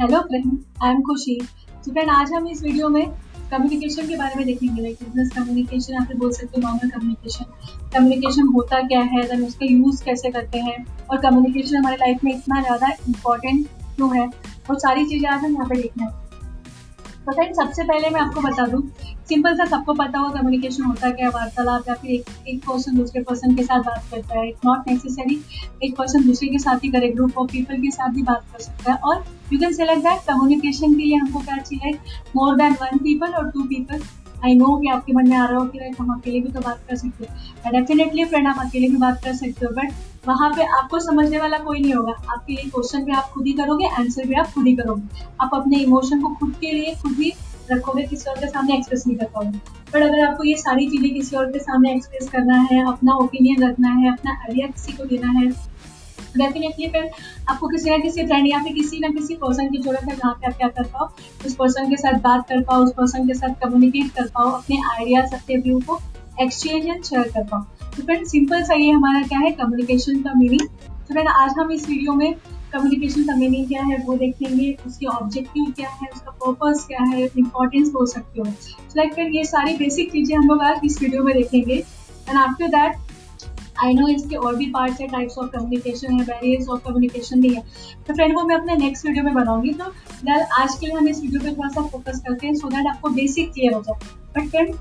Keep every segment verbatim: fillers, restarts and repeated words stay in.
Hello friends, I am खुशी। तो friend, आज हम इस वीडियो में कम्युनिकेशन के बारे में देखेंगे। लाइक बिजनेस कम्युनिकेशन, आप बोल सकते हो नॉर्मल कम्युनिकेशन। कम्युनिकेशन होता क्या है, देन उसका यूज़ कैसे करते हैं, और कम्युनिकेशन हमारे लाइफ में इतना ज़्यादा इम्पॉर्टेंट क्यों है, वो सारी चीज़ें आज हम यहाँ पर देखना है। तो फ्रेंड, सबसे पहले मैं आपको बता दूँ, सिंपल सा सबको पता होगा कम्युनिकेशन होता क्या है। वार्तालाप, या फिर एक एक पर्सन दूसरे पर्सन के साथ बात करता है। इट्स नॉट नेसेसरी एक पर्सन दूसरे के साथ ही करे, ग्रुप ऑफ पीपल के साथ भी बात कर सकता है। और you can select that communication के लिए हमको क्या चाहिए, मोर देन वन पीपल और टू पीपल। आई नो कि आपके मन में आ रहा हो कि हम अकेले भी तो बात कर सकते हो। डेफिनेटली फ्रेंड, आप अकेले भी बात कर सकते हो, बट वहाँ पे आपको समझने वाला कोई नहीं होगा। आपके लिए क्वेश्चन भी आप खुद ही करोगे, आंसर भी आप खुद ही करोगे। आप अपने इमोशन को खुद के लिए खुद ही रखोगे, किसी और के सामने एक्सप्रेस नहीं कर पाओगे। बट अगर आपको ये सारी चीज़ें किसी और के सामने एक्सप्रेस करना है, अपना ओपिनियन रखना है, अपना आइडिया किसी को देना है, डेफिनेटली फ्रेंड आपको किसी ना किसी फ्रेंड या फिर किसी ना किसी पर्सन की जरूरत है, जहाँ पे आप क्या कर पाओ, उस पर्सन के साथ बात कर पाओ, उस पर्सन के साथ कम्युनिकेट कर पाओ, अपने आइडियाज, अपने व्यू को एक्सचेंज एंड शेयर कर पाओ। तो फ्रेंड, सिंपल सा ये हमारा क्या है कम्युनिकेशन का मीनिंग। तो फ्रेंड, आज हम इस वीडियो में कम्युनिकेशन का मीनिंग क्या है वो देखेंगे, उसके ऑब्जेक्टिव क्या है, उसका पर्पस क्या है, इंपॉर्टेंस बोल सकते हो। तो लाइक फ्रेंड, ये सारी बेसिक चीज़ें हम लोग आज इस वीडियो में देखेंगे। And after that I know इसके और भी पार्ट्स है, टाइप्स ऑफ कम्युनिकेशन है, बैरियर्स ऑफ कम्युनिकेशन भी है। तो फ्रेंड, वो मैं अपने नेक्स्ट वीडियो में बनाऊंगी। तो फिलहाल आज के लिए हम इस वीडियो पे थोड़ा सा फोकस करते हैं, सो दैट आपको बेसिक क्लियर हो जाए। बट फ्रेंड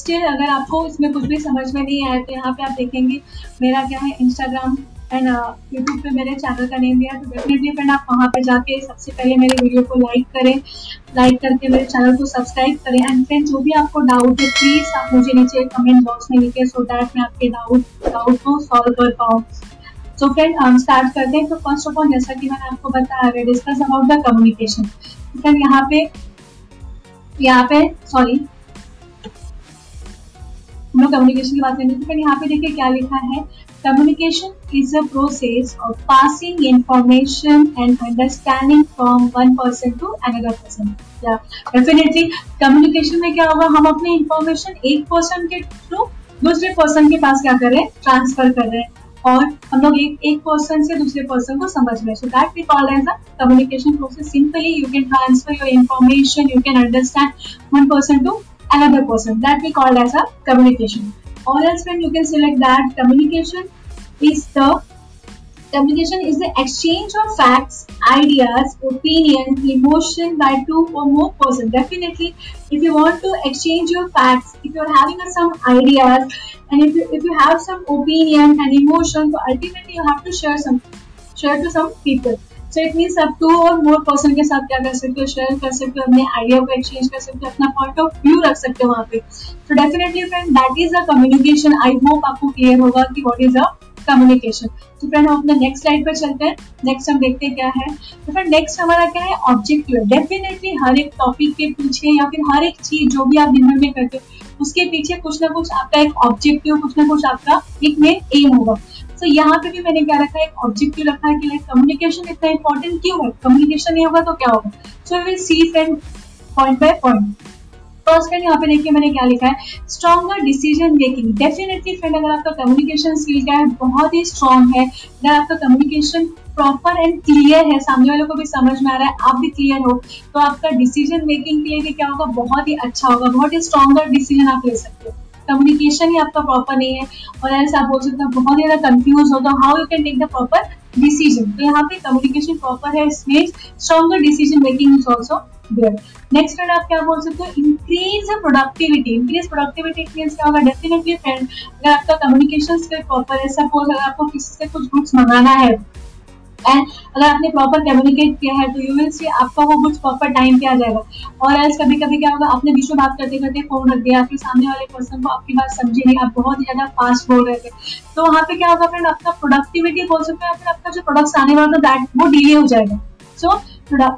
स्टिल अगर आपको इसमें कुछ भी समझ में नहीं आया तो यहाँ पे आप देखेंगे मेरा क्या है, इंस्टाग्राम एंड यूट्यूब पे मेरे चैनल का नेम दिया। तो डेफिनेटली फ्रेंड, आप वहाँ पे जाके सबसे पहले मेरे वीडियो को लाइक करें, लाइक करके मेरे चैनल को सब्सक्राइब करें। एंड फ्रेंड, जो भी आपको डाउट है प्लीज़ आप मुझे नीचे कमेंट बॉक्स में लिखें, सो दैट मैं आपके डाउट डाउट को सॉल्व कर पाऊँ। सो फ्रेंड, हम स्टार्ट करते हैं। तो फर्स्ट ऑफ ऑल, जैसा कि मैंने आपको बताया, we discuss about the communication. Friend, यहाँ पे यहाँ पे सॉरी हम लोग कम्युनिकेशन की बात करेंगे। तो फ्रेंड, यहाँ पे देखिए क्या लिखा है, Communication is a process of passing information and understanding from one person to another person. Yeah, definitely. Communication में क्या होगा, हम अपने information एक person के through दूसरे person के पास क्या कर रहे हैं, ट्रांसफर कर रहे हैं, और हम लोग एक एक person से दूसरे person को समझ रहे हैं। So that we call as a communication process. Simply, you can transfer your information, you can understand one person to another person. That we call as a communication. Or else when you can select that communication is the communication is the exchange of facts, ideas, opinion, emotion by two or more person. Definitely, if you want to exchange your facts, if you are having some ideas, and if you, if you have some opinion and emotion, so ultimately you have to share some share to some people. So it means आप two और more person के साथ क्या कर सकते हो, share कर सकते हो, अपने आइडिया को एक्सचेंज कर सकते हो, अपना पॉइंट ऑफ व्यू रख सकते हो वहाँ पे। तो definitely friend, that is a communication. I hope आपको क्लियर होगा कि व्हाट इज अ कम्युनिकेशन। तो फ्रेंड, हम अपने नेक्स्ट स्लाइड पर चलते हैं। नेक्स्ट हम देखते हैं क्या है। तो फ्रेंड, नेक्स्ट हमारा क्या है, ऑब्जेक्टिव। डेफिनेटली हर एक टॉपिक के पीछे या फिर हर एक चीज जो भी आप दिमाग में करते हो उसके पीछे कुछ ना कुछ आपका एक ऑब्जेक्टिव, कुछ ना कुछ आपका एक मेन एम होगा। तो so, यहाँ पे भी मैंने क्या रखा है, एक ऑब्जेक्टिव रखा है कि लाइक कम्युनिकेशन इतना इंपॉर्टेंट क्यों है, कम्युनिकेशन नहीं होगा तो क्या होगा। So we will see friend point by point. First friend, यहाँ पे देखिए मैंने क्या लिखा है, stronger decision making. Definitely friend, अगर आपका कम्युनिकेशन स्किल क्या है बहुत ही स्ट्रांग है, अगर आपका कम्युनिकेशन प्रॉपर एंड क्लियर है, सामने वालों को भी समझ में आ रहा है, आप भी क्लियर हो, तो आपका डिसीजन मेकिंग के लिए भी क्या होगा, बहुत ही अच्छा होगा, बहुत ही स्ट्रॉन्गर डिसीजन आप ले सकते हो। कम्युनिकेशन ही आपका प्रॉपर नहीं है और ऐसा आप बोल सकते हो बहुत ज़्यादा कंफ्यूज हो, तो how you can take the proper decision. तो यहाँ पे कम्युनिकेशन प्रॉपर है, इसमें stronger decision making is also there. Next friend, आप क्या बोल सकते हो, increase productivity. Increase productivity means क्या होगा, डेफिनेटली फ्रेंड अगर आपका कम्युनिकेशन स्किल प्रॉपर है, सपोज अगर आपको किसी से कुछ गुड्स मंगाना है एंड अगर आपने प्रॉपर कम्युनिकेट किया है तो यू विल सी आपका वो कुछ प्रॉपर टाइम पे आ जाएगा। और एल्स कभी कभी क्या होगा, आपने बीच में बात करते करते फोन रख दिया, आपके सामने वाले पर्सन को आपकी बात समझे नहीं, आप बहुत ज़्यादा फास्ट बोल रहे थे, तो वहाँ पे क्या होगा फ्रेंड, आपका प्रोडक्टिविटी बोल सकते हैं, आपका जो प्रोडक्ट्स आने वाला था दैट वो डिले हो जाएगा। सो so,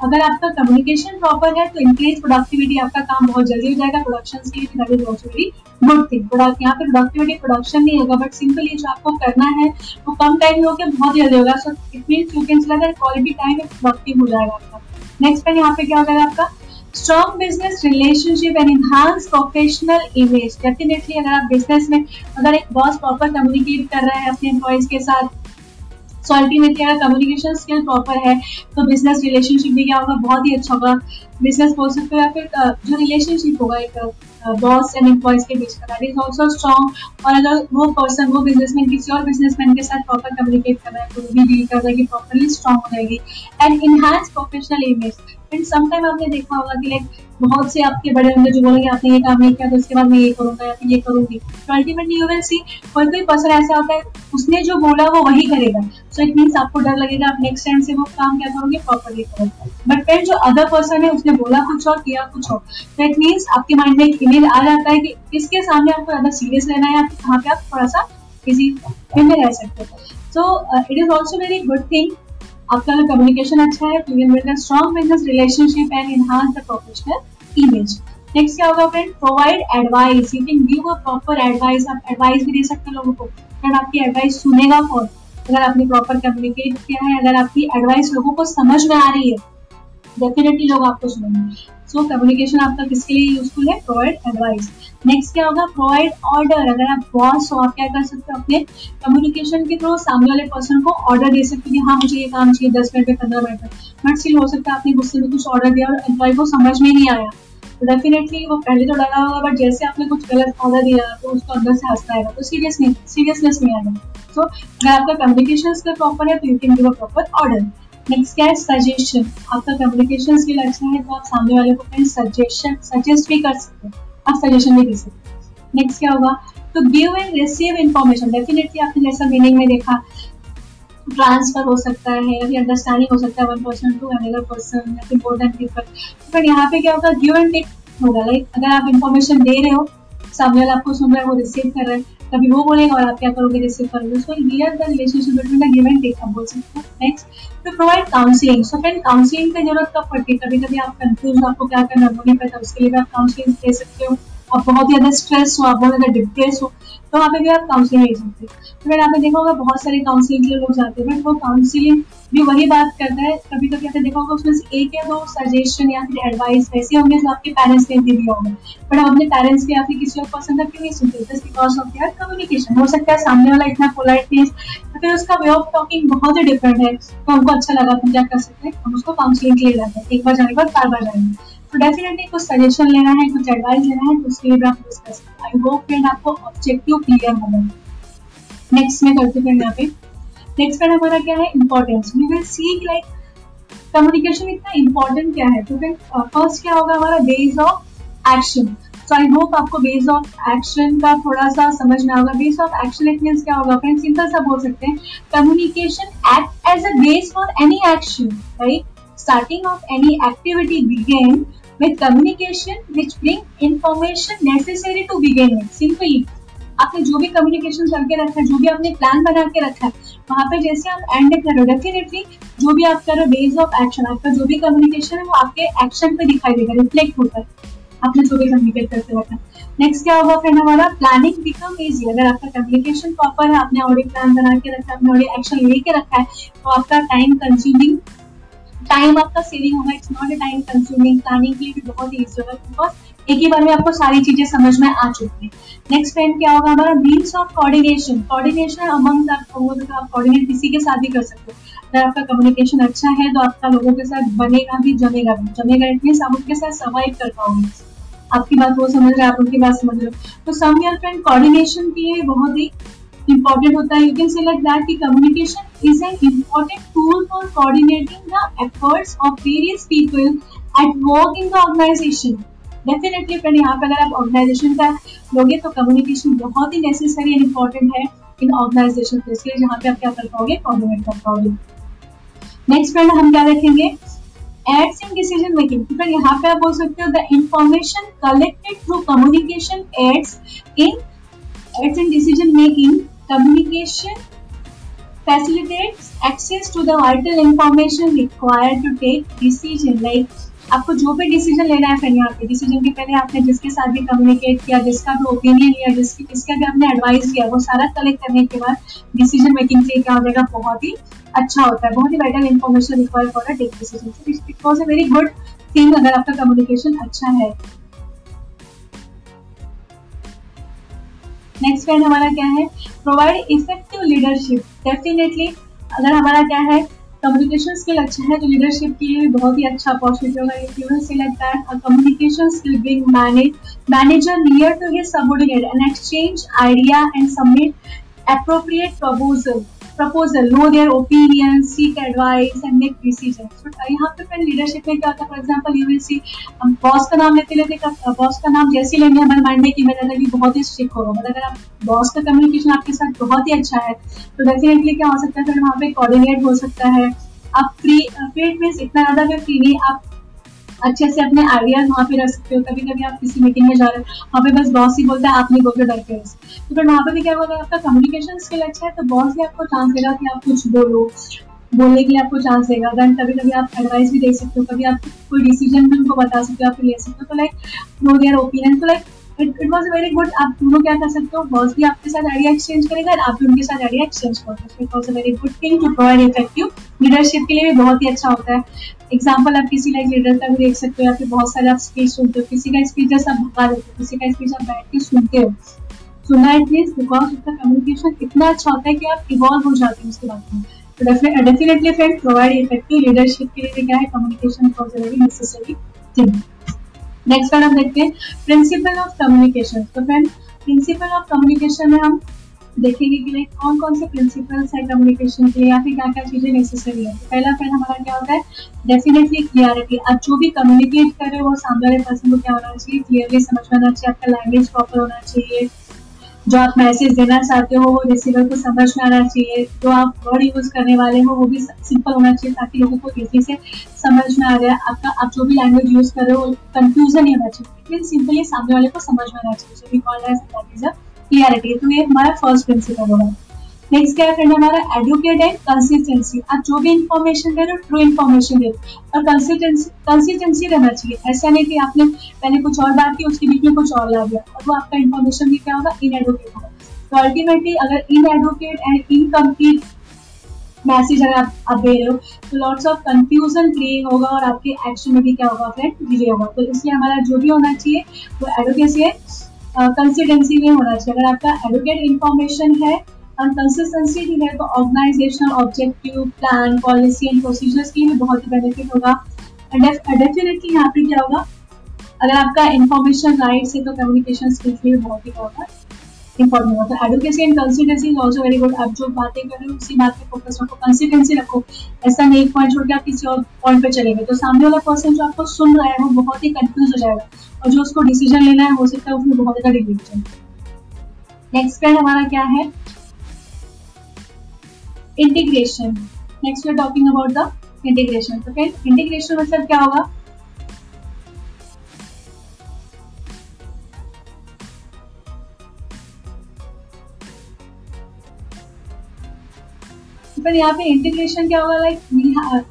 अगर आपका कम्युनिकेशन प्रॉपर है तो इंक्रीज प्रोडक्टिविटी, आपका काम बहुत जल्दी हो जाएगा। प्रोडक्शन के लिए that is also very good thing. Product यहाँ पे प्रोडक्टिविटी प्रोडक्शन नहीं होगा, बट सिंपली जो आपको करना है वो कम टाइम में होकर बहुत जल्दी होगा। So it means you can say quality time productive हो जाएगा आपका। नेक्स्ट टाइम यहाँ पे क्या हो जाएगा, आपका strong business relationship and enhance professional image. Definitely अगर आप बिजनेस में, अगर एक बॉस प्रॉपर कम्युनिकेट कर रहा है अपने एम्प्लॉयज के साथ, सो अल्टीमेटली अगर कम्युनिकेशन स्किल प्रॉपर है तो बिजनेस रिलेशनशिप भी क्या होगा, बहुत ही अच्छा होगा। बिजनेस बोल सकते हो या फिर जो रिलेशनशिप होगा एक बॉस एंड एम्प्लॉयज के बीच का, दैट इज ऑल्सो स्ट्रॉन्ग। और अगर वो पर्सन वो बिजनेसमैन किसी और बिजनेसमैन के साथ प्रॉपर कम्युनिकेट कर रहा है तो वो भी डील कर जाएगी, प्रॉपरली स्ट्रॉन्ग हो जाएगी। And enhance professional image, and sometime आपने देखा होगा कि लाइक बहुत से आपके बड़े होंगे जो बोलेंगे आपने ये काम नहीं किया तो उसके बाद मैं ये करूँगा या फिर ये करूँगी। तो अल्टीमेटली यू विल सी कोई कोई पर्सन ऐसा होता है उसने जो बोला वो वही करेगा। सो इट मीन्स आपको डर लगेगा, आप नेक्स्ट टाइम से वो काम क्या करोगे, प्रॉपरली करोगे। बट फिर जो अदर पर्सन है उसने बोला कुछ और किया कुछ और, तो इट मीन्स आपके माइंड में एक इमेज आ जाता है कि इसके सामने आपको ज़्यादा सीरियस रहना है या फिर कहाँ पे आप थोड़ा सा किसी फिल्म में रह सकते हो। So it is also very good thing. आपका अगर कम्युनिकेशन अच्छा है तो you will build strong business relationship and enhance the professional image. Next क्या होगा friend, provide advice. You can give a proper advice. आप एडवाइस भी दे सकते हो लोगों को, एंड आपकी एडवाइस सुनेगा कौन? अगर आपने प्रॉपर कम्युनिकेट किया है, अगर आपकी एडवाइस लोगों को समझ में आ रही है, डेफिनेटली लोग आपको सुनेंगे। सो कम्युनिकेशन आपका किसके लिए यूजफुल है, प्रोवाइड एडवाइस। नेक्स्ट क्या होगा, प्रोवाइड ऑर्डर। अगर आप बॉस हो, आप क्या कर सकते हो अपने कम्युनिकेशन के थ्रू सामने वाले पर्सन को ऑर्डर दे सकते हो कि हाँ मुझे ये काम चाहिए दस मिनट में, पंद्रह मिनट में। बट स्टिल हो सकता है आपने गुस्से में कुछ ऑर्डर दिया और एम्प्लॉय को समझ में नहीं आया, तो डेफिनेटली वो पहले तो डरा होगा, बट जैसे आपने कुछ गलत ऑर्डर दिया तो उसको अंदर से हंसना आएगा, तो सीरियस नहीं सीरियसनेस नहीं आएगा। सो अगर आपका कम्युनिकेशन स्किल प्रॉपर है तो you can give a proper order. Next क्या है, सजेशन। आपका कम्युनिकेशन स्किल अच्छा है तो आप सामने वाले को अपने सजेशन सजेस्ट भी कर सकते हो, आप सजेशन भी दे सकते हैं। नेक्स्ट क्या होगा, तो give and receive information. Definitely आपने जैसा मीनिंग में देखा, ट्रांसफर हो सकता है या फिर अंडरस्टैंडिंग हो सकता है one person to another person या फिर मोर देन पीपल। बट यहाँ पे क्या होगा, गिव एंड टेक होगा। लाइक अगर आप इन्फॉर्मेशन दे रहे हो, सामने वाला आपको सुन रहा है, वो रिसीव कर रहा है, कभी वो बोलेगा और आप क्या करोगे, रिसीव करोगे। So here the relationship between the give and take आप बोल सकते हो। Next to provide counselling. So friend counselling की जरूरत कब पड़ती है, कभी कभी आप कंफ्यूज, आपको क्या करना नहीं पता, उसके लिए भी आप काउंसलिंग दे सकते हो। आप बहुत ज़्यादा स्ट्रेस हो, आप बहुत ज़्यादा डिप्रेस हो, तो वहाँ पे भी आप काउंसलिंग ले सकते हो। तो मैंने आपने देखा होगा बहुत सारे काउंसलिंग के लोग जाते हैं, बट वो काउंसलिंग भी वही बात करता है। कभी कभी आपने देखा होगा उसमें से एक या दो सजेशन या फिर एडवाइस ऐसे होंगे जो आपके पेरेंट्स ने दिए होंगे, बट आप अपने पेरेंट्स के या फिर किसी और पर्सन का क्यों नहीं सुनते, जस्ट बिकॉज ऑफ यार कम्युनिकेशन। हो सकता है सामने वाला इतना पोलाइटनेस या फिर उसका वे ऑफ टॉकिंग बहुत ही डिफरेंट है, तो हमको अच्छा लगा, तुम क्या कर सकते हैं, हम उसको काउंसलिंग के लिए जाते हैं, एक बार जाने के बाद बार बार जाएंगे। तो डेफिनेटली कुछ सजेशन लेना है, कुछ एडवाइस लेना है, तो उसके लिए भी आप यूज कर सकते हैं। आई होप फ्रेंड आपको ऑब्जेक्टिव क्लियर होगा। नेक्स्ट में करते फ्रेंड यहाँ पे, नेक्स्ट फ्रेंड हमारा क्या है, importance. We will see like communication इतना इम्पोर्टेंट क्या है। तो फ्रेंड फर्स्ट क्या होगा हमारा, base of action. So I hope आपको बेस ऑफ एक्शन का थोड़ा सा समझ में होगा। Base of action it means क्या होगा फ्रेंड, सिंपल सा बोल सकते हैं, communication act as a base for any action. Right, starting of any activity begin With communication which bring information necessary to begin with. Simply आपने जो भी communication करके रखा है, जो भी आपने प्लान बना के रखा है, वहाँ पे जैसे आप एंड करो, डेफिनेटली जो भी आप करो बेस ऑफ एक्शन, आपका जो भी कम्युनिकेशन है वो आपके एक्शन पे दिखाई देगा, रिफ्लेक्ट होता है आपने जो भी कम्युनिकेट करते रखा। नेक्स्ट क्या होगा फ्रेंड हमारा, प्लानिंग बिकम इजी। अगर आपका कम्युनिकेशन प्रॉपर है, आपने ऑलरेडी प्लान बना के रखा है, आपने ऑलरेडी एक्शन लेके रखा है, तो आपका टाइम कंज्यूमिंग टाइम आपका सेविंग होगा। It's not a time consuming, planning के लिए भी बहुत ईजी होगा बिकॉज एक ही बार में आपको सारी चीजें समझ में आ चुकी है। नेक्स्ट टाइम क्या होगा हमारा, means of coordination. Coordination among आप कोऑर्डिनेट किसी के साथ भी कर सकते हो। अगर आपका कम्युनिकेशन अच्छा है तो आपका लोगों के साथ बनेगा भी, जमेगा भी जमेगा इट मीन्स आप उनके साथ सर्वाइव कर पाओगे। आपकी बात वो समझ रहे, आप उनकी बात समझ रहे हो। तो सम योर फ्रेंड कोऑर्डिनेशन के लिए बहुत ही इम्पॉर्टेंट होता है। You can say like that कि communication is an important tool for coordinating the efforts of various people at work in the organisation. Definitely friend यहाँ पे अगर आप ऑर्गेनाइजेशन का लोगे तो कम्युनिकेशन बहुत ही नेसेसरी एंड इम्पॉर्टेंट है इन ऑर्गेनाइजेशन के लिए, जहाँ पे आप क्या कर पाओगे, कोऑर्डिनेट कर पाओगे। नेक्स्ट फ्रेंड हम क्या देखेंगे, aids in decision making. Friend यहाँ पे आप बोल सकते हो the information collected through communication aids in aids in decision making. Communication facilitates access to the vital information required to take decision. Like आपको जो भी डिसीजन लेना है फ्रेंड, यहाँ पे डिसीजन के पहले आपने जिसके साथ भी कम्युनिकेट किया, जिसका भी ओपिनियन लिया, जिसके किसका भी आपने एडवाइस किया, वो सारा कलेक्ट करने के बाद डिसीजन मेकिंग से क्या हो जाएगा, बहुत ही अच्छा होता है, बहुत ही vital information require for a take decision. So it was a very good thing अगर आपका कम्युनिकेशन अच्छा है। नेक्स्ट फ्रेंड हमारा क्या है, प्रोवाइड इफेक्टिव लीडरशिप। डेफिनेटली अगर हमारा क्या है कम्युनिकेशन स्किल अच्छा है तो लीडरशिप के लिए भी बहुत ही अच्छा अपॉर्चुनिटी होगा, ये केवल से लगता है। और communication skill being manage manager near to his subordinate and exchange idea and submit appropriate proposal proposal know their opinion seek advice and make decision. यहाँ पे फ्रेंड लीडरशिप में क्या होता है, for example you will see हम boss का नाम लेते लेते बॉस का नाम जैसे लेंगे हमारे माइंड में कि मेरा लगे बहुत ही स्ट्रिक्ट होगा, मतलब अगर आप बॉस का कम्युनिकेशन आपके साथ बहुत ही अच्छा है तो डेफिनेटली क्या हो सकता है फ्रेंड, वहाँ पे कोऑर्डिनेट हो सकता है। आप फ्री फ्रीड मीन्स इतना ज़्यादा भी फ्री नहीं, आप अच्छे से अपने आइडियाज वहाँ पे रख सकते हो। कभी कभी आप किसी मीटिंग में जा रहे हो वहाँ पे बस बॉस ही बोलता है आप नहीं बोलते डर के, तो फिर वहाँ पे भी क्या होगा, आपका कम्युनिकेशन स्किल अच्छा है तो बॉस भी आपको चांस देगा कि आप कुछ बोलो, बोलने के लिए आपको चांस देगा। दैन कभी कभी आप एडवाइस भी दे सकते हो, कभी आप कोई डिसीजन भी उनको बता सकते हो, आप ले सकते हो। तो लाइक नो देयर ओपिनियन, तो like it it was very good. आप दोनों क्या कर सकते हो, बॉस भी आपके साथ आइडिया एक्सचेंज करेगा और आप भी उनके साथ आइडिया एक्सचेंज कर सकते हो। It was a very good thing to provide effective leadership के लिए भी बहुत ही अच्छा होता है। एग्जाम्पल आप किसी लाइक लीडर का भी देख सकते हो, या फिर बहुत सारे आप स्पीच सुनते हो, किसी का स्पीच जैसे आप भगा देते हो, किसी का स्पीच आप बैठ के सुनते हो सुना एटलीस्ट, बिकॉज उसका कम्युनिकेशन इतना अच्छा होता है कि आप इवॉल्व हो जाते हो उसके बारे में। तो definitely friend provide effective leadership के लिए क्या है, communication it was a very necessary thing. Next पर हम देखते हैं प्रिंसिपल ऑफ कम्युनिकेशन। तो फ्रेंड प्रिंसिपल ऑफ कम्युनिकेशन में हम देखेंगे कि लाइक कौन कौन से प्रिंसिपल्स है कम्युनिकेशन के लिए, या फिर क्या क्या चीज़ें नेसेसरी है। तो पहला फ्रेंड हमारा क्या होता है, डेफिनेटली क्लियरिटी। आप जो भी कम्युनिकेट कर रहे हो वो सामने वाले पर्सन को क्या होना चाहिए, क्लियरली समझ में आना चाहिए, आपका लैंग्वेज प्रॉपर होना चाहिए, जो आप मैसेज देना चाहते हो वो रिसीवर को समझ में आना चाहिए, जो आप वर्ड यूज करने वाले हो वो भी सिंपल होना चाहिए ताकि लोगों को इजी से समझ में आ जाए। आपका आप जो भी लैंग्वेज यूज कर रहे हो कंफ्यूजन नहीं होना चाहिए, सिंपल ये सामने वाले को समझ में आना चाहिए, जो भी कॉल रहा है क्लियरिटी। तो ये हमारा फर्स्ट प्रिंसिपल होगा। नेक्स्ट क्या है फ्रेंड हमारा एडुकेट एंड कंसिस्टेंसी। आप जो भी इन्फॉर्मेशन दे रहे हो ट्रू इन्फॉर्मेशन दे और कंसिस्टेंसी कंसिस्टेंसी रहना चाहिए। ऐसा नहीं कि आपने पहले कुछ और बात की उसके बीच में कुछ और ला दिया और वो आपका इन्फॉर्मेशन भी क्या होगा, इन एडुकेट होगा। तो अल्टीमेटली अगर inadequate and incomplete message अगर आप, आप दे रहे हो तो लॉट्स ऑफ कंफ्यूजन क्रिएट होगा और आपके एक्शन में भी क्या होगा फ्रेंड, डिले होगा। तो इसलिए हमारा जो भी होना चाहिए वो एडुकेसी है, कंसिस्टेंसी में होना चाहिए। अगर आपका एडुकेट इन्फॉर्मेशन है और कंसिस्टेंसी भी है तो organisational objective plan policy and procedures के लिए बहुत ही बेनिफिट होगा। डेफिनेटली यहाँ पे क्या होगा, अगर आपका इन्फॉर्मेशन राइट है तो कम्युनिकेशन स्किल्स के लिए बहुत ही होगा इंपॉर्टेंट होगा। तो adequacy and consistency is also very good. आप जो बातें कर रहे हो उसी बात पे फोकस रखो, कंसिस्टेंसी रखो, ऐसा नहीं एक पॉइंट छोड़ के आप किसी और पॉइंट पे चले गए तो सामने वाला पर्सन जो आपको सुन रहा है वो बहुत ही कंफ्यूज हो जाएगा और जो उसको डिसीजन लेना है हो सकता है उसमें बहुत ज़्यादा डिलीजन। नेक्स्ट पॉइंट हमारा क्या है, integration. Next we are talking about the integration. तो फ्रेंड इंटीग्रेशन मतलब क्या होगा, पर यहाँ पे इंटीग्रेशन क्या होगा, लाइक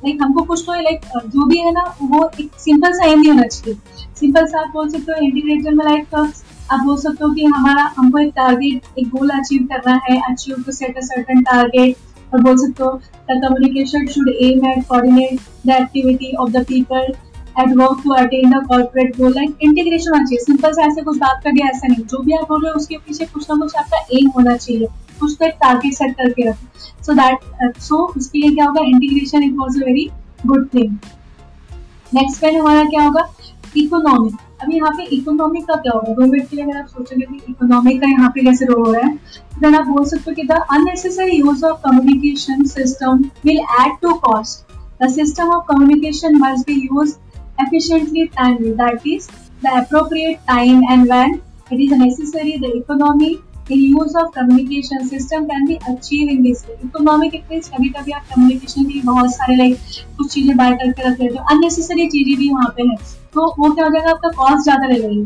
लाइक हमको कुछ तो लाइक जो भी है ना वो एक सिंपल सा एम भी होना चाहिए। सिंपल सा आप बोल सकते हो इंटीग्रेशन में, लाइक आप बोल सकते हो कि हमारा हमको एक टारगेट एक गोल अचीव करना है, achieve to set a certain target. और बोल सकते हो the communication should aim at coordinate the activity of the people at work to attain the corporate goal. Like integration होना चाहिए, सिंपल सा ऐसे कुछ बात कर दिया ऐसा नहीं, जो भी आप बोल रहे हो उसके पीछे कुछ ना कुछ आपका एम होना चाहिए, कुछ तो एक टारगेट सेट करके रखो। सो दैट सो उसके लिए क्या होगा, integration is also very good thing. Next point हमारा क्या होगा, इकोनॉमी। अभी यहाँ पे इकोनॉमिक का क्या होगा, गवर्नमेंट के लिए अगर आप सोचोगे कि इकोनॉमिक का यहाँ पे कैसे रोल हो रहा है तो देन आप बोल सकते हो कि the unnecessary use of communication system will add to cost, the system of communication must be use efficiently timely, that is the appropriate time and when it is necessary the economy The use of communication system can be achieved in this way. Economic activities कभी कभी आप communication के लिए बहुत सारे like कुछ चीज़ें bye करके रख लेते हो, अननेसेसरी चीज़ें भी वहाँ पे हैं तो वो क्या हो जाएगा, आपका कॉस्ट ज़्यादा लगेगी,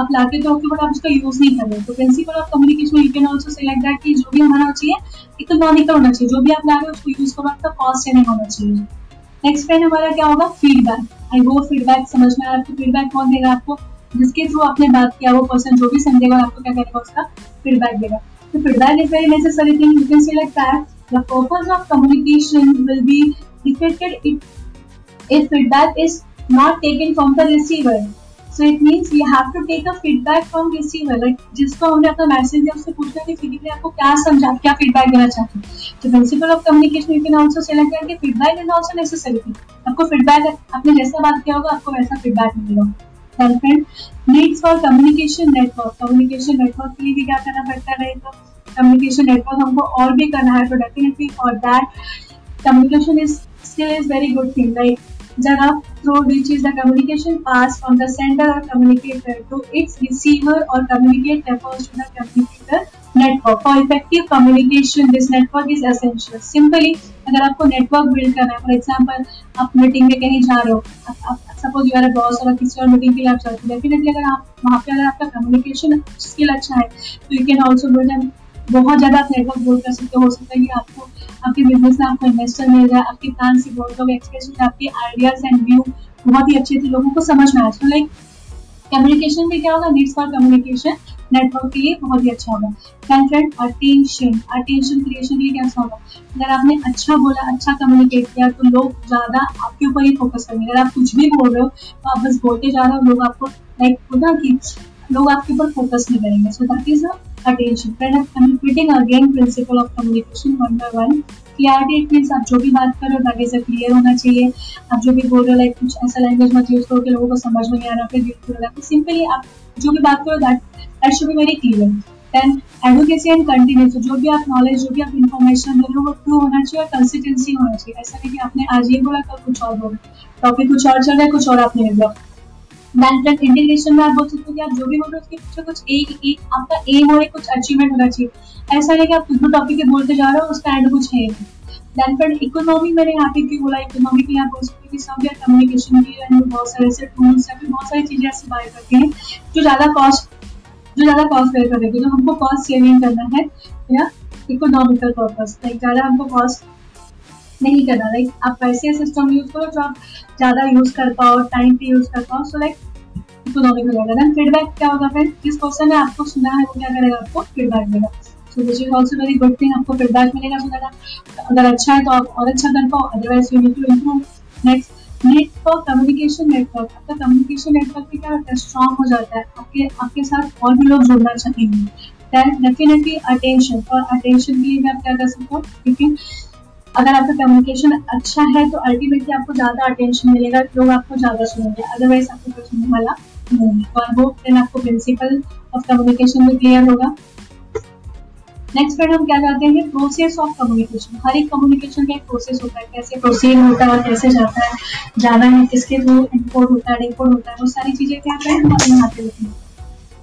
आप लाते तो बट आप उसका यूज़ नहीं कर रहे। तो principle of communication you can also select that कि जो भी हमारा चाहिए इकोनॉमिकल होना चाहिए, जो भी आप ला रहे हो उसको यूज़ करो, आपका कॉस्ट नहीं होना चाहिए। नेक्स्ट फ्रेंड हमारा क्या होगा, फीडबैक। आई वो फीडबैक समझ में आया आपको, फीडबैक कौन देगा आपको, जिसके थ्रू आपने बात किया वो पर्सन जो भी समझेगा आपको क्या करेगा, उसका फीडबैक देगा। तो feedback is very necessary thing. You can select that the purpose of communication will be defected if feedback is not taken from the receiver. So it means you have to take a feedback from receiver, like जिसको हमने अपना message दिया उससे पूछना कि feedback में आपको क्या समझा, क्या फीडबैक देना चाहते हैं. तो principle of communication you can also say like कि feedback is also necessary thing. आपको फीडबैक, आपने जैसा बात किया होगा आपको वैसा फीडबैक मिलेगा. Friend needs for communication network, communication network के लिए भी क्या करना पड़ता है, कम्युनिकेशन नेटवर्क हमको और भी करना है प्रोडक्टिविटी, और that communication is skill is very good thing. Like जहाँ through which is the communication pass from the sender or communicator to its receiver or communicate refers to the communicator network. For effective communication, this network is essential. Simply, अगर आपको network build करना है, for example, आप meeting में कहीं जा रहे हो, आप suppose you are a boss और किसी और meeting के लिए आप जाते हो, definitely अगर आप वहाँ पे अगर आपका communication skill अच्छा है, तो you can also build a बहुत ज़्यादा आप नेटवर्क बोल कर सकते हो. हो सकता है कि आपको आपके बिजनेस में आपको इन्वेस्टर मिल जाए, आपके प्लान से बहुत लोग एक्सप्रेशन, आपके आइडियाज एंड व्यू बहुत ही अच्छे थे, लोगों को समझ में आए. तो लाइक कम्युनिकेशन में क्या होगा, नीड्स फॉर कम्युनिकेशन नेटवर्क के लिए बहुत ही अच्छा होगा. And friend attention, attention creation के लिए कैसा होगा, अगर आपने अच्छा बोला, अच्छा कम्युनिकेट किया तो लोग ज़्यादा आपके ऊपर ही फोकस करेंगे. अगर आप कुछ भी बोल रहे हो तो आप बस बोलते जा रहे हो, लोग आपको लाइक होगा कि लोग आपके ऊपर फोकस नहीं करेंगे. So that is attention. Friend अब communicating again principle of communication one by one clarity. It means आप जो भी बात करो दैट इज क्लियर होना चाहिए. आप जो भी बोल रहे हो लाइक कुछ ऐसा लैंग्वेज मत यूज करो कि लोगों को समझ में नहीं आ रहा, फिर बिल्कुल लगा. सिंपली आप जो भी बात करो that that should be very clear. Then advocacy and continuous, जो भी आप नॉलेज, जो भी आप इन्फॉर्मेशन दे रहे हो वो ट्रू होना चाहिए और कंसिस्टेंसी होना चाहिए. ऐसा नहीं कि आपने आज ये बोला कल कुछ और बोला, टॉपिक कुछ और चल रहा है कुछ और आपने ले लिया. मैनेजमेंट इंटीग्रेशन में आप बोल सकते हो कि आप जो भी बोल रहे हो उसके पीछे कुछ एक एक आपका एम हो, एक कुछ अचीवमेंट होना चाहिए. ऐसा नहीं कि आप कुछ भी टॉपिक पे बोलते जा रहे हो उसका एंड कुछ है. दैन फ्रेंड इकोनॉमी, मैंने यहाँ पे क्यों बोला इकोनॉमी के लिए, आप बोल सकते हो कि सब यार कम्युनिकेशन के लिए बहुत सारे ऐसे टूल्स या फिर बहुत सारी चीज़ें ऐसे बाय करते हैं जो ज़्यादा कॉस्ट जो ज़्यादा कॉस्ट बेयर कर देगी. तो हमको कॉस्ट सेविंग करना है या इकोनॉमिकल पर्पज, लाइक ज़्यादा हमको कॉस्ट नहीं करना. लाइक आप वैसे सिस्टम यूज करो जो आप ज़्यादा यूज़ कर पाओ, टाइम पे यूज़ कर पाओ. सो लाइक इकोनॉमिक हो जाएगा. दैन फीडबैक क्या होगा, फ्रेंड जिस पर्सन ने आपको सुना है वो क्या करेगा, आपको फीडबैक देगा. So which is also very good thing, आपको फीडबैक मिलेगा. सो दैट अगर अच्छा है तो आप और अच्छा कर पाओ, otherwise you need to improve. Next net for communication network, आपका कम्युनिकेशन नेटवर्क भी क्या होता है, स्ट्रॉन्ग हो जाता है. आपके आपके साथ और भी लोग जुड़ना चाहेंगे. दैन डेफिनेटली अटेंशन, और अटेंशन के लिए भी आप क्या कर सकते हो, क्योंकि अगर आपका कम्युनिकेशन अच्छा है तो अल्टीमेटली आपको ज़्यादा अटेंशन मिलेगा, लोग आपको ज़्यादा सुनेंगे, अदरवाइज आपको कुछ सुनने वाला नहीं है. और वो फ्रेंड आपको प्रिंसिपल ऑफ कम्युनिकेशन में क्लियर होगा. नेक्स्ट फ्रेंड हम क्या जाते हैं, प्रोसेस ऑफ कम्युनिकेशन. हर एक कम्युनिकेशन का एक प्रोसेस होता है, कैसे प्रोसीड होता है और कैसे जाता है, जाना है किसके थ्रू, इम्पोर्ट होता है डिपोर्ट होता है, वो सारी चीज़ें क्या करें यहाँ पे होती हैं.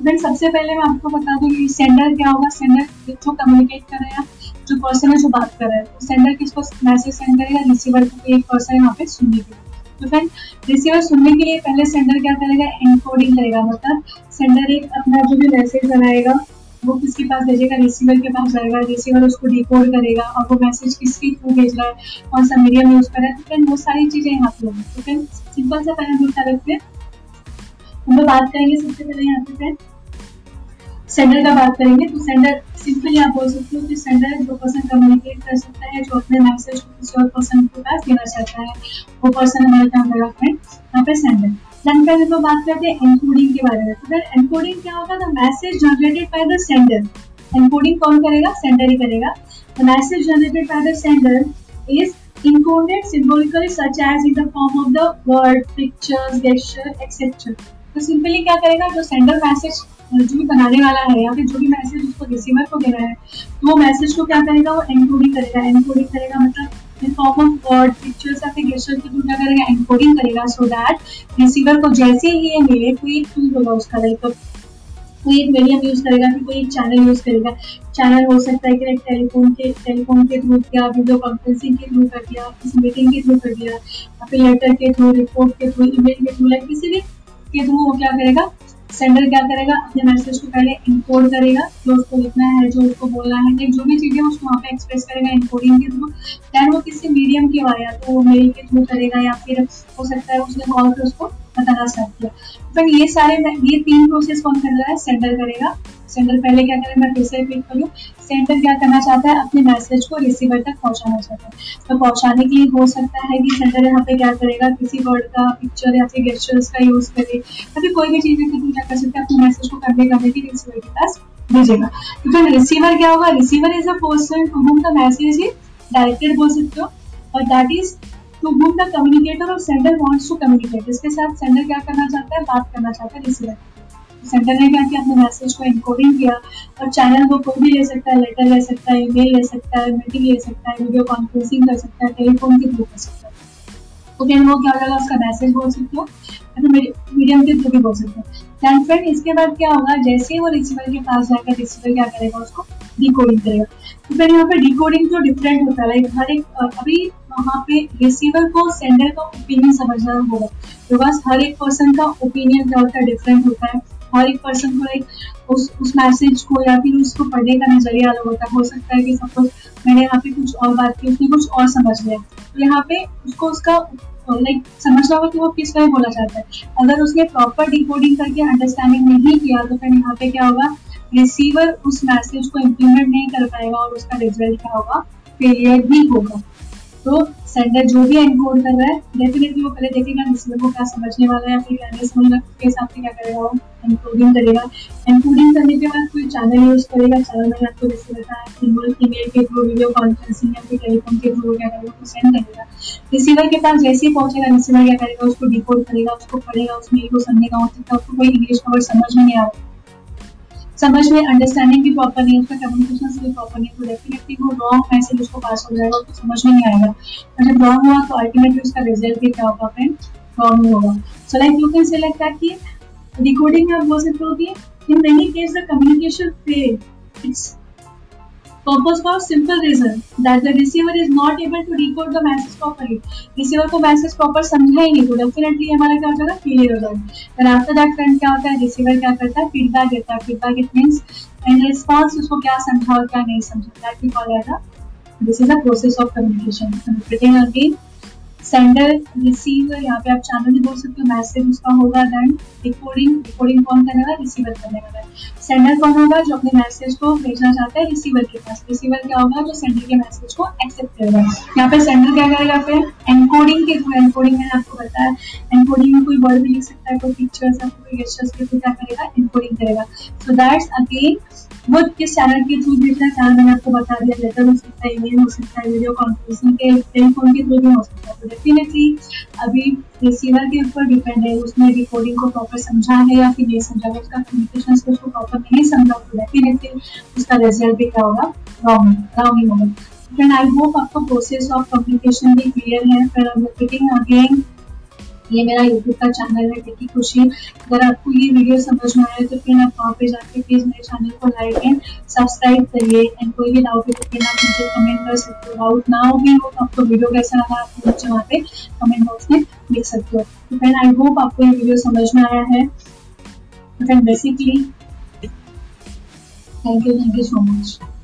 देन सबसे पहले मैं आपको बता दूँ कि सेंडर क्या होगा. सेंडर जो कम्युनिकेट कर रहे हैं, जो पर्सन है जो बात कर रहा है, तो सेंडर किसको मैसेज सेंड करेगा, रिसीवर को. एक पर्सन यहाँ पे सुनने के लिए, तो फ्रेंड रिसीवर सुनने के लिए पहले सेंडर क्या करेगा, एनकोडिंग करेगा. मतलब सेंडर एक अपना जो भी मैसेज बनाएगा वो किसके पास भेजेगा, रिसीवर के पास जाएगा, रिसीवर उसको डिकोड करेगा और वो मैसेज किसके थ्रू भेज रहा है, कौन सा मीडियम यूज कर रहा है. तो फ्रेंड वो सारी चीज़ें यहाँ पे होंगी. तो फ्रेंड सिंपल सा पहले हम क्या रखते हैं, हम बात करेंगे सबसे पहले यहाँ पे फ्रेंड सेंडर का बात करेंगे. तो सेंडर सिंपली आप बोल सकते हो कि सेंडर जो पर्सन कम्युनिकेट कर सकता है, जो अपने मैसेज को किसी और पर्सन के पास देना चाहता है, वो पर्सन हमारे काम कर रहा है यहाँ पे सेंडर. दैन पहले तो बात करते हैं एनकोडिंग के बारे में. तो फिर एनकोडिंग क्या होगा, the message generated by the sender. Encoding कौन करेगा, सेंडर ही करेगा. The message generated by the sender is encoded symbolically such as in the form of the word, pictures, gesture etcetera. तो सिंपली क्या करेगा, जो सेंडर मैसेज जो भी बनाने वाला है या फिर जो भी मैसेज उसको रिसीवर को देना है, तो वो मैसेज को क्या करेगा, वो एनकोडिंग करेगा. एनकोडिंग करेगा मतलब in form of word, pictures या फिर गेस्चर के थ्रू क्या करेगा, एनकोडिंग करेगा. सो दैट रिसीवर को जैसे ही ये मिले, कोई एक टूल होगा उसका, लाइक कोई एक मीडियम यूज करेगा, फिर कोई एक चैनल यूज करेगा. चैनल हो सकता है कि लाइक टेलीफोन के टेलीफोन के थ्रू किया, वीडियो कॉन्फ्रेंसिंग के थ्रू कर दिया, किसी मीटिंग के थ्रू कर दिया, या फिर लेटर के थ्रू, रिपोर्ट के थ्रू, ईमेल के थ्रू, लाइक किसी भी के थ्रू वो क्या करेगा, सेंडर क्या करेगा, अपने मैसेज को पहले इनकोड करेगा, जो उसको लिखना है, जो उसको बोलना है, जो भी चीज़ें उसको वहाँ पे एक्सप्रेस करेगा इनकोडिंग के थ्रू. दैन वो किसी मीडियम के वाया, तो वो मेल के थ्रू करेगा या फिर हो सकता है उसने कॉल पे उसको बताना स्टार्ट किया. तो ये सारे ये तीन प्रोसेस कौन कर रहा है, सेंडर करेगा. सेंडर पहले क्या करें, मैं फिर से रिपीट करूँ, सेंडर क्या करना चाहता है, अपने मैसेज को रिसीवर तक पहुँचाना चाहता है। तो पहुँचाने के लिए हो सकता है कि सेंडर यहाँ पे क्या करेगा, किसी वर्ड का, पिक्चर या फिर गेस्टर्स का यूज करे, या फिर कोई भी चीज़ है तो क्या कर सकते हैं, अपने मैसेज को कन्वे करने के लिए रिसीवर के पास भेजेगा। तो फिर रिसीवर क्या होगा, receiver is a person to whom the message is directed बोल सकते हो, और that is to whom the communicator और सेंडर वांट्स टू कम्युनिकेट। इसके साथ सेंडर क्या करना चाहता है, बात करना चाहता है रिसीवर। सेंडर ने क्या किया, अपने मैसेज को एनकोडिंग किया, और चैनल वो कोई भी ले सकता है, लेटर ले सकता है, ईमेल ले सकता है, मीटिंग ले सकता है, वीडियो कॉन्फ्रेंसिंग कर सकता है, टेलीफोन के थ्रू कर सकता है। तो फिर वो क्या होगा, उसका मैसेज बोल सकते हो, तो मीडियम के थ्रू भी बोल सकते हो। दैन फ्रेंड इसके बाद क्या होगा, जैसे ही वो रिसीवर के पास जाएगा, रिसीवर क्या करेगा, उसको डिकोडिंग करेगा। तो फिर यहाँ पे डिकोडिंग तो डिफरेंट होता है, हर एक अभी वहाँ पे रिसीवर को सेंडर का ओपिनियन समझना होगा, बिकॉज हर एक पर्सन का ओपिनियन क्या होता है, डिफरेंट होता है। हर एक पर्सन को एक उस उस मैसेज को या फिर उसको पढ़ने का नजरिया अलग होता है। हो सकता है कि सपोज मैंने यहाँ पे कुछ और बात की, उसने कुछ और समझ लिया, तो यहाँ पे उसको उसका लाइक समझना होगा कि वो किस तरह बोला जाता है। अगर उसने प्रॉपर डिकोडिंग करके अंडरस्टैंडिंग नहीं किया तो फिर यहाँ पे क्या होगा, रिसीवर उस मैसेज को इम्प्लीमेंट नहीं कर पाएगा, और उसका रिजल्ट क्या होगा, फेलियर भी होगा। तो सेंडर जो भी एनकोड कर रहा है, डेफिनेटली वो पहले देखेगा रिसीवर को क्या समझने वाला है या फिर क्या नहीं समझना, उसके हिसाब से क्या करेगा, वो एनकोडिंग करेगा। एनकोडिंग करने के बाद कोई चैनल यूज करेगा, चैनल में आपको रिसीवर का ईमेल के थ्रू, वीडियो कॉन्फ्रेंसिंग या फिर टेलीफोन के थ्रू क्या करेगा, उसको सेंड करेगा। रिसीवर के पास जैसे ही पहुंचेगा, रिसीवर क्या करेगा, उसको डिकोड करेगा, उसको पढ़ेगा, उसमें एक समझेगा। हो सकता है उसको कोई इंग्लिश का वर्ड समझ में नहीं आ रहा, समझ में अंडरस्टैंडिंग भी प्रॉपर नहीं, उसका कम्युनिकेशन से भी प्रॉपर नहीं, तो डेफिनेटली वो रॉन्ग मैसेज उसको पास हो जाएगा, उसको समझ में नहीं आएगा। और जब रॉन्ग हुआ तो अल्टीमेटली उसका रिजल्ट भी क्या होगा फ्रेंड, रॉन्ग होगा। सो लाइक यू कैन से लगता है कि रिकॉर्डिंग में आप बोल सकते हो कि in many case the communication fail its purpose for simple reason that the receiver is not able to record the message properly. Receiver को मैसेज प्रॉपर समझा ही नहीं तो डेफिनेटली हमारा क्या हो जाएगा, फेलियर हो जाएगा। आफ्टर दैट फ्रेंड क्या होता है, रिसीवर क्या करता है, फीडबैक देता है। Feedback it means and response, उसको क्या समझा और क्या नहीं समझा, दैट भी कॉल जाएगा। This is a process of communication. Again sender, receiver, यहाँ पे आप चैनल भी बोल सकते हो, मैसेज उसका होगा, दैन रिकॉर्डिंग। रिकॉर्डिंग कौन करने वाला, रिसीवर करने वाला है। सेंडर कौन होगा, जो अपने मैसेज को भेजना चाहता है रिसीवर के पास। रिसीवर क्या होगा, जो सेंडर के मैसेज को एक्सेप्ट करेगा। यहाँ पे सेंडर क्या करेगा, फिर एनकोडिंग के थ्रू। एनकोडिंग मैंने आपको बताया, एनकोडिंग में कोई वर्ड भी लिख सकता है, कोई पिक्चर्स या कोई गेस्टर्स के थ्रू क्या करेगा, एनकोडिंग करेगा। सो दैट्स अगेन वो किस चैनल के थ्रू भेजना है, चैनल मैंने आपको बता दिया, लेटर हो सकता है, ईमेल हो सकता है, वीडियो कॉन्फ्रेंसिंग के, टेलीफोन के थ्रू भी हो सकता है। तो डेफिनेटली अभी रिसीवर के ऊपर डिपेंड है, उसने रिकॉर्डिंग को प्रॉपर समझा है या फिर नहीं समझा है, उसका कम्युनिकेशन स्किल्स को प्रॉपर नहीं समझा तो डेफिनेटली उसका रिजल्ट भी क्या होगा, रॉन्ग रॉन्ग होगा। फ्रेंड आई होप आपका प्रोसेस ऑफ कम्युनिकेशन भी क्लियर है। फिर हम रिपीटिंग अगेन, ये मेरा यूट्यूब का चैनल है टेकी खुशी। अगर आपको ये वीडियो समझ में आए तो फिर आप वहाँ पे जाके प्लीज़ मेरे चैनल को लाइक एंड सब्सक्राइब करिए। एंड कोई भी डाउट है तो फिर आप मुझे कमेंट कर सकते हो। डाउट ना हो भी हो तो आपको वीडियो कैसा लगा आप मुझे वहाँ पे कमेंट बॉक्स में लिख सकते हो। तो फ्रेंड आई होप आपको ये वीडियो समझ में आया है। तो friend basically thank you thank you so much.